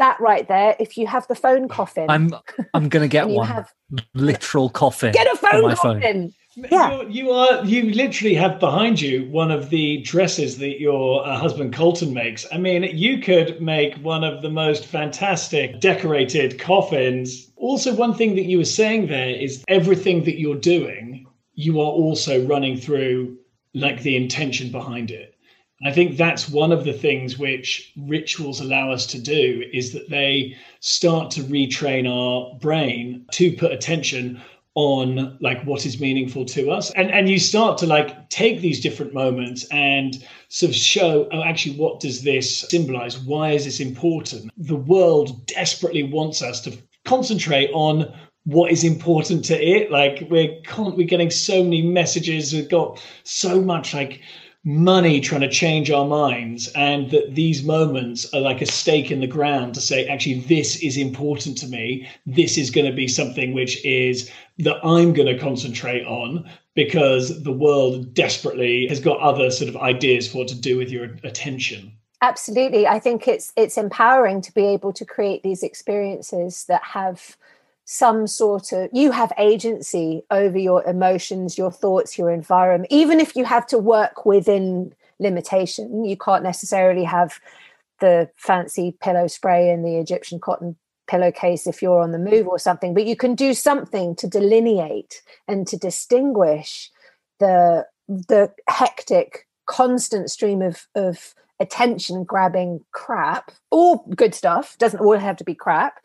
That right there. If you have the phone coffin. I'm gonna get one. Literal coffin. Get a phone coffin. Yeah. You literally have behind you one of the dresses that your husband Colton makes. I mean, you could make one of the most fantastic decorated coffins. Also, one thing that you were saying there is everything that you're doing, you are also running through like the intention behind it. I think that's one of the things which rituals allow us to do is that they start to retrain our brain to put attention on like what is meaningful to us. And you start to like take these different moments and sort of show, oh, actually, what does this symbolize? Why is this important? The world desperately wants us to concentrate on what is important to it. Like we're getting so many messages. We've got so much like money trying to change our minds, and that these moments are like a stake in the ground to say, actually, this is important to me. This is going to be something which is that I'm going to concentrate on, because the world desperately has got other sort of ideas for what to do with your attention. Absolutely. I think it's empowering to be able to create these experiences that have some sort of, you have agency over your emotions, your thoughts, your environment, even if you have to work within limitation. You can't necessarily have the fancy pillow spray and the Egyptian cotton pillowcase if you're on the move or something, but you can do something to delineate and to distinguish the hectic, constant stream of attention grabbing crap, or good stuff, doesn't all have to be crap,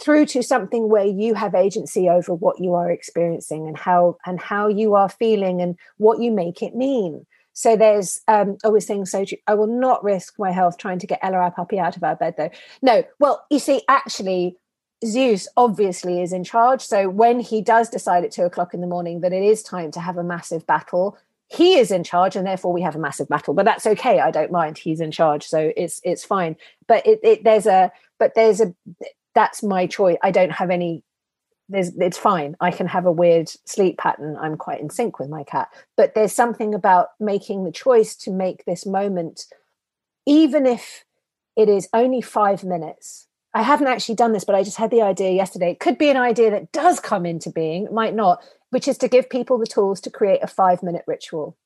through to something where you have agency over what you are experiencing and how you are feeling and what you make it mean. So there's always saying, so I will not risk my health trying to get Ella our puppy out of our bed though. No, well, you see, actually, Zeus obviously is in charge. So when he does decide at 2:00 in the morning that it is time to have a massive battle, he is in charge, and therefore we have a massive battle. But that's okay. I don't mind. He's in charge, so it's fine. But that's my choice. I don't have any, it's fine. I can have a weird sleep pattern. I'm quite in sync with my cat. But there's something about making the choice to make this moment, even if it is only 5 minutes. I haven't actually done this, but I just had the idea yesterday. It could be an idea that does come into being, it might not, which is to give people the tools to create a 5-minute ritual.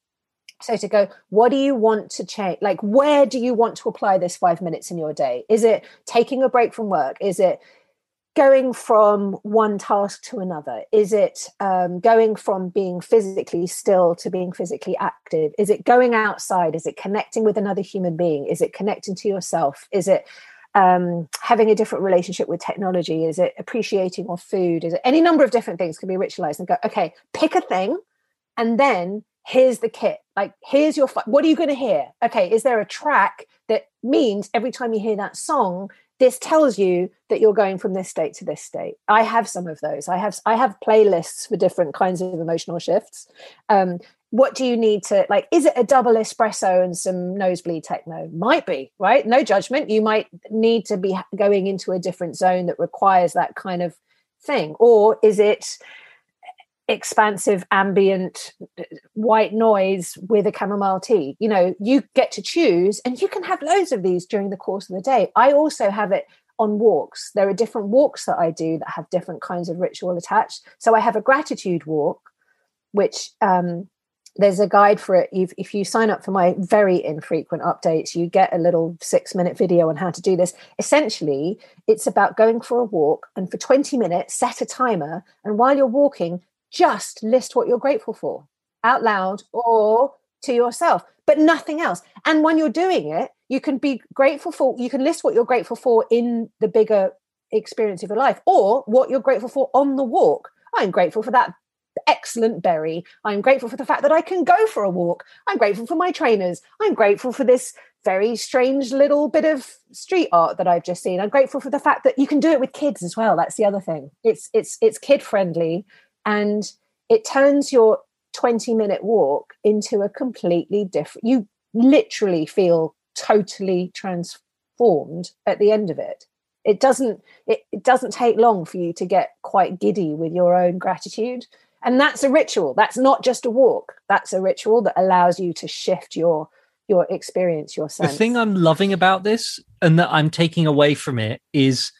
So to go, what do you want to change? Like, where do you want to apply this 5 minutes in your day? Is it taking a break from work? Is it going from one task to another? Is it going from being physically still to being physically active? Is it going outside? Is it connecting with another human being? Is it connecting to yourself? Is it having a different relationship with technology? Is it appreciating more food? Is it any number of different things can be ritualized, and go, okay, pick a thing, and then here's the kit. Like, here's your, what are you going to hear? Okay, is there a track that means every time you hear that song, this tells you that you're going from this state to this state? I have some of those. I have playlists for different kinds of emotional shifts. What do you need to, like, is it a double espresso and some nosebleed techno? Might be, right? No judgment. You might need to be going into a different zone that requires that kind of thing. Or is it expansive ambient white noise with a chamomile tea? You know, you get to choose, and you can have loads of these during the course of the day. I also have it on walks. There are different walks that I do that have different kinds of ritual attached. So I have a gratitude walk, which there's a guide for it. If you sign up for my very infrequent updates, you get a little 6-minute video on how to do this. Essentially, it's about going for a walk, and for 20 minutes, set a timer, and while you're walking, just list what you're grateful for out loud or to yourself, but nothing else. And when you're doing it, you can be grateful for, you can list what you're grateful for in the bigger experience of your life, or what you're grateful for on the walk. I'm grateful for that excellent berry. I'm grateful for the fact that I can go for a walk. I'm grateful for my trainers. I'm grateful for this very strange little bit of street art that I've just seen. I'm grateful for the fact that you can do it with kids as well. That's the other thing. It's kid friendly. And it turns your 20-minute walk into a completely different, you literally feel totally transformed at the end of it. It doesn't take long for you to get quite giddy with your own gratitude. And that's a ritual. That's not just a walk. That's a ritual that allows you to shift your experience, your sense. The thing I'm loving about this, and that I'm taking away from it, is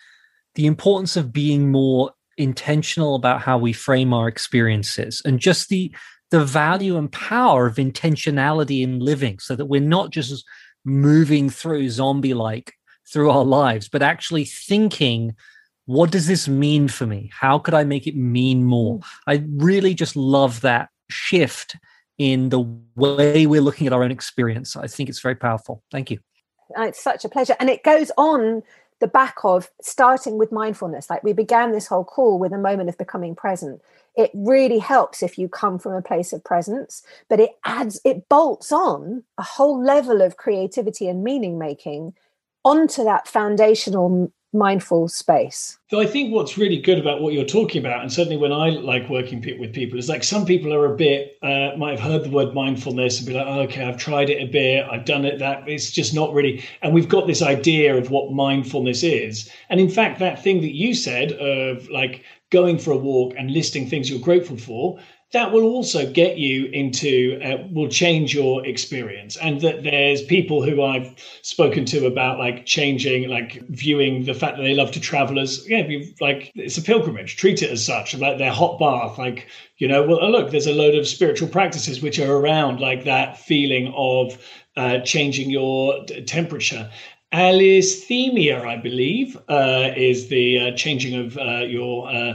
the importance of being more intentional about how we frame our experiences, and just the value and power of intentionality in living, so that we're not just moving through zombie-like through our lives, but actually thinking, what does this mean for me? How could I make it mean more? I really just love that shift in the way we're looking at our own experience. I think it's very powerful. Thank you. It's such a pleasure. And it goes on the back of starting with mindfulness, like we began this whole call with a moment of becoming present. It really helps if you come from a place of presence, but it adds, it bolts on a whole level of creativity and meaning making onto that foundational mindful space. So I think what's really good about what you're talking about, and certainly when I like working with people, is like some people are a bit, might have heard the word mindfulness and be like, oh, okay, I've tried it a bit, I've done it, that it's just not really, and we've got this idea of what mindfulness is. And in fact, that thing that you said of like going for a walk and listing things you're grateful for, that will also get you into, will change your experience. And that there's people who I've spoken to about like changing, like viewing the fact that they love to travel as, yeah, like it's a pilgrimage, treat it as such, like their hot bath, like, you know, well, look, there's a load of spiritual practices which are around like that feeling of changing your temperature. Allisthemia, I believe, is the changing of your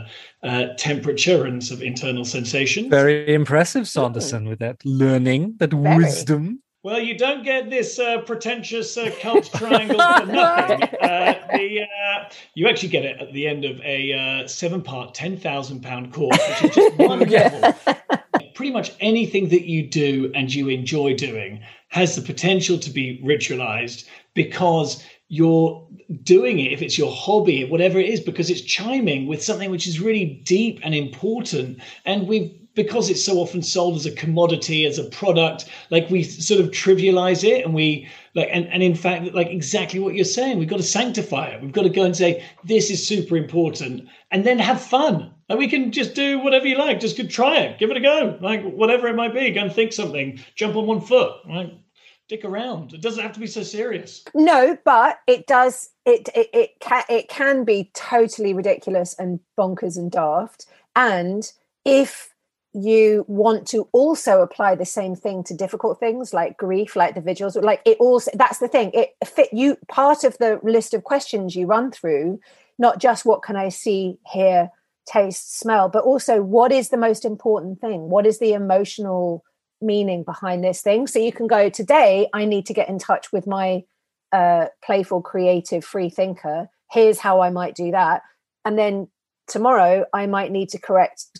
temperature and sort of internal sensations. Very impressive, Sanderson, with that learning, that very wisdom. Well, you don't get this pretentious cult triangle for nothing. You actually get it at the end of a 7-part, £10,000 course, which is just one level. Pretty much anything that you do and you enjoy doing has the potential to be ritualized because you're doing it, if it's your hobby, whatever it is, because it's chiming with something which is really deep and important. And because it's so often sold as a commodity, as a product, like we sort of trivialize it, and we like, and in fact, like exactly what you're saying, we've got to sanctify it. We've got to go and say, this is super important, and then have fun. And we can just do whatever you like. Just try it, give it a go, like whatever it might be. Go and think something, jump on one foot, like dick around. It doesn't have to be so serious. No, but it does. It can be totally ridiculous and bonkers and daft. And if you want to also apply the same thing to difficult things like grief, like the vigils, like it also, that's the thing. It fit you, part of the list of questions you run through, not just what can I see, hear, taste, smell, but also what is the most important thing? What is the emotional meaning behind this thing? So you can go, today I need to get in touch with my playful, creative, free thinker. Here's how I might do that. And then tomorrow I might need to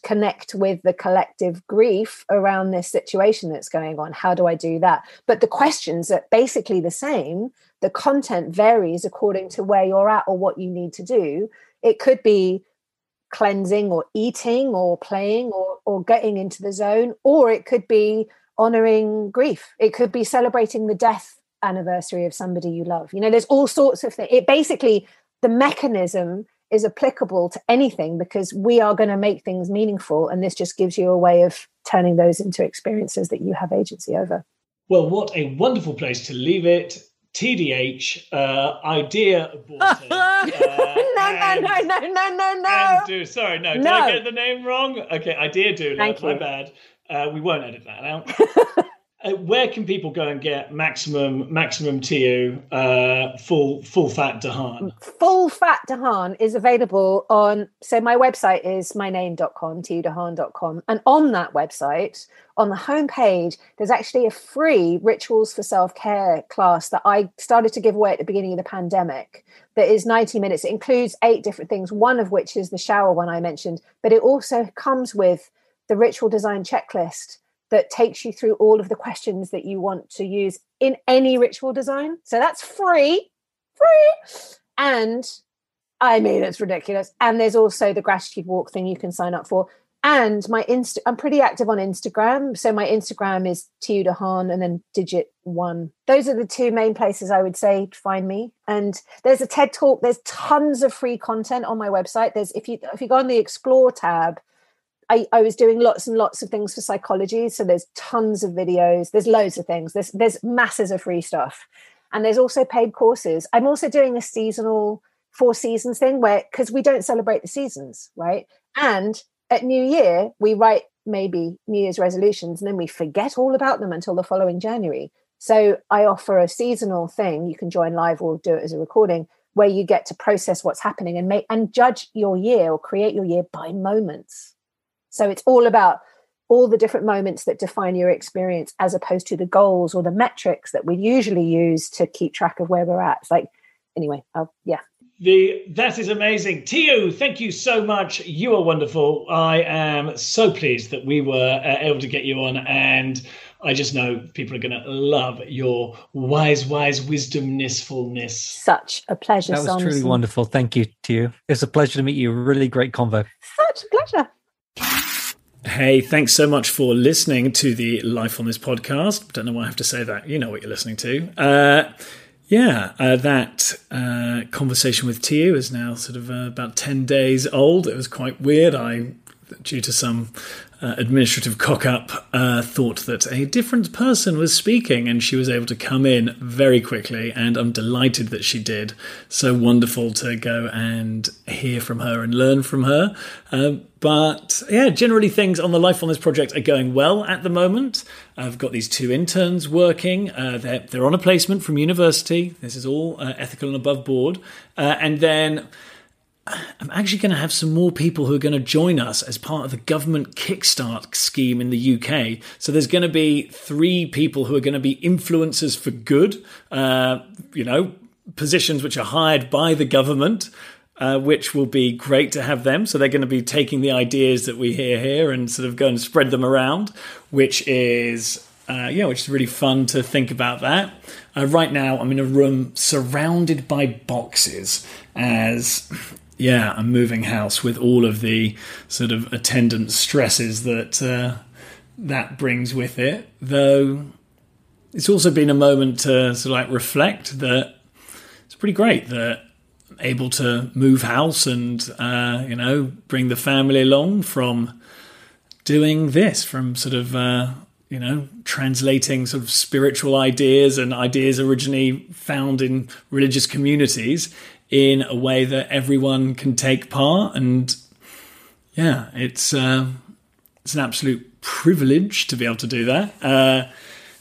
connect with the collective grief around this situation that's going on. How do I do that? But the questions are basically the same. The content varies according to where you're at or what you need to do. It could be cleansing or eating or playing or getting into the zone, or it could be honoring grief. It could be celebrating the death anniversary of somebody you love. You know, there's all sorts of things. It basically, the mechanism is applicable to anything because we are going to make things meaningful. And this just gives you a way of turning those into experiences that you have agency over. Well, what a wonderful place to leave it. TDH, idea aborted. No. Sorry, no. Did I get the name wrong? Okay, idea doula. Thank you. My bad. We won't edit that out. Where can people go and get maximum TU full fat de Haan? Full fat de Haan is available on, so my website is myname.com, tiudehaan.com, and on that website, on the homepage, there's actually a free rituals for self-care class that I started to give away at the beginning of the pandemic. That is 90 minutes. It includes 8 different things, one of which is the shower one I mentioned, but it also comes with the ritual design checklist that takes you through all of the questions that you want to use in any ritual design. So that's free. And I mean, it's ridiculous. And there's also the gratitude walk thing you can sign up for. And I'm pretty active on Instagram. So my Instagram is Tiu de Haan and then digit 1. Those are the 2 main places I would say to find me. And there's a TED Talk. There's tons of free content on my website. There's, if you go on the Explore tab, I was doing lots and lots of things for psychology. So there's tons of videos. There's loads of things. There's masses of free stuff. And there's also paid courses. I'm also doing a seasonal 4 seasons thing because we don't celebrate the seasons, right? And at New Year, we write maybe New Year's resolutions and then we forget all about them until the following January. So I offer a seasonal thing. You can join live or do it as a recording where you get to process what's happening and judge your year or create your year by moments. So it's all about all the different moments that define your experience as opposed to the goals or the metrics that we usually use to keep track of where we're at. It's like, anyway, That is amazing. Tiu, thank you so much. You are wonderful. I am so pleased that we were able to get you on, and I just know people are going to love your wise wisdomnessfulness. Such a pleasure, Sanderson. That was truly wonderful. Thank you, Tiu. It's a pleasure to meet you. Really great convo. Such a pleasure. Hey, thanks so much for listening to the Lifefulness podcast. Don't know why I have to say that. You know what you're listening to. That conversation with Tiu is now sort of about 10 days old. It was quite weird. I, due to some administrative cock-up, thought that a different person was speaking, and she was able to come in very quickly, and I'm delighted that she did. So wonderful to go and hear from her and learn from her. But yeah, generally things on the Lifefulness project are going well at the moment. I've got these 2 interns working. They're on a placement from university. This is all ethical and above board. And then I'm actually going to have some more people who are going to join us as part of the government kickstart scheme in the UK. So there's going to be 3 people who are going to be influencers for good, positions which are hired by the government, which will be great to have them. So they're going to be taking the ideas that we hear here and sort of go and spread them around, which is really fun to think about that. Right now, I'm in a room surrounded by boxes as... yeah, I'm moving house with all of the sort of attendant stresses that that brings with it. Though it's also been a moment to sort of like reflect that it's pretty great that I'm able to move house and, bring the family along from doing this, from sort of... translating sort of spiritual ideas and ideas originally found in religious communities in a way that everyone can take part. And yeah, it's an absolute privilege to be able to do that.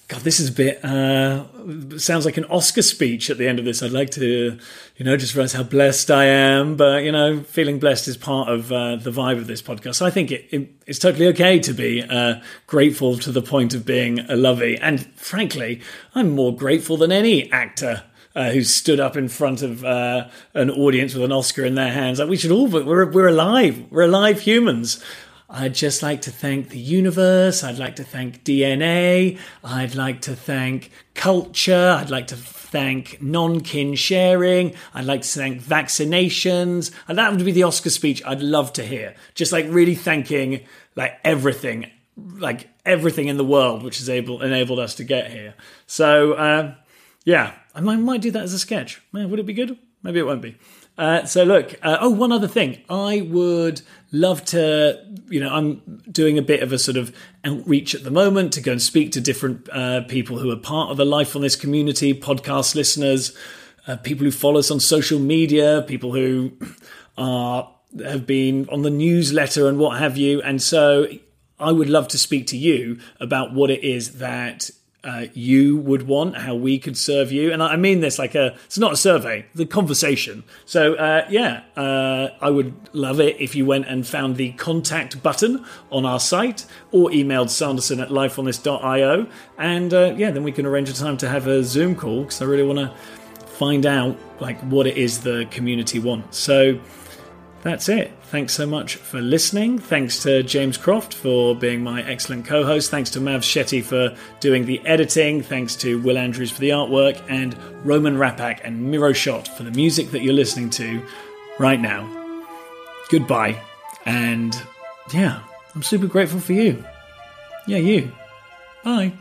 God, this is a bit, sounds like an Oscar speech at the end of this. I'd like to, just realize how blessed I am. But, feeling blessed is part of the vibe of this podcast. So I think it's totally okay to be grateful to the point of being a lovey. And frankly, I'm more grateful than any actor who stood up in front of an audience with an Oscar in their hands. Like, we should all, but we're alive. We're alive humans. I'd just like to thank the universe. I'd like to thank DNA. I'd like to thank culture. I'd like to thank non-kin sharing. I'd like to thank vaccinations. And that would be the Oscar speech I'd love to hear. Just like really thanking everything in the world, which has enabled us to get here. So I might do that as a sketch. Would it be good? Maybe it won't be. So look, one other thing. I would love to, I'm doing a bit of a sort of outreach at the moment to go and speak to different people who are part of the Lifefulness community, podcast listeners, people who follow us on social media, people who have been on the newsletter and what have you. And so I would love to speak to you about what it is that you would want, how we could serve you. And I mean this it's not a survey, the conversation. So I would love it if you went and found the contact button on our site or emailed sanderson@lifefulness.io. And then we can arrange a time to have a Zoom call, because I really want to find out what it is the community wants. So that's it. Thanks so much for listening. Thanks to James Croft for being my excellent co-host. Thanks to Mav Shetty for doing the editing. Thanks to Will Andrews for the artwork, and Roman Rappack and Miro Schott for the music that you're listening to right now. Goodbye. And yeah, I'm super grateful for you. Yeah, you. Bye.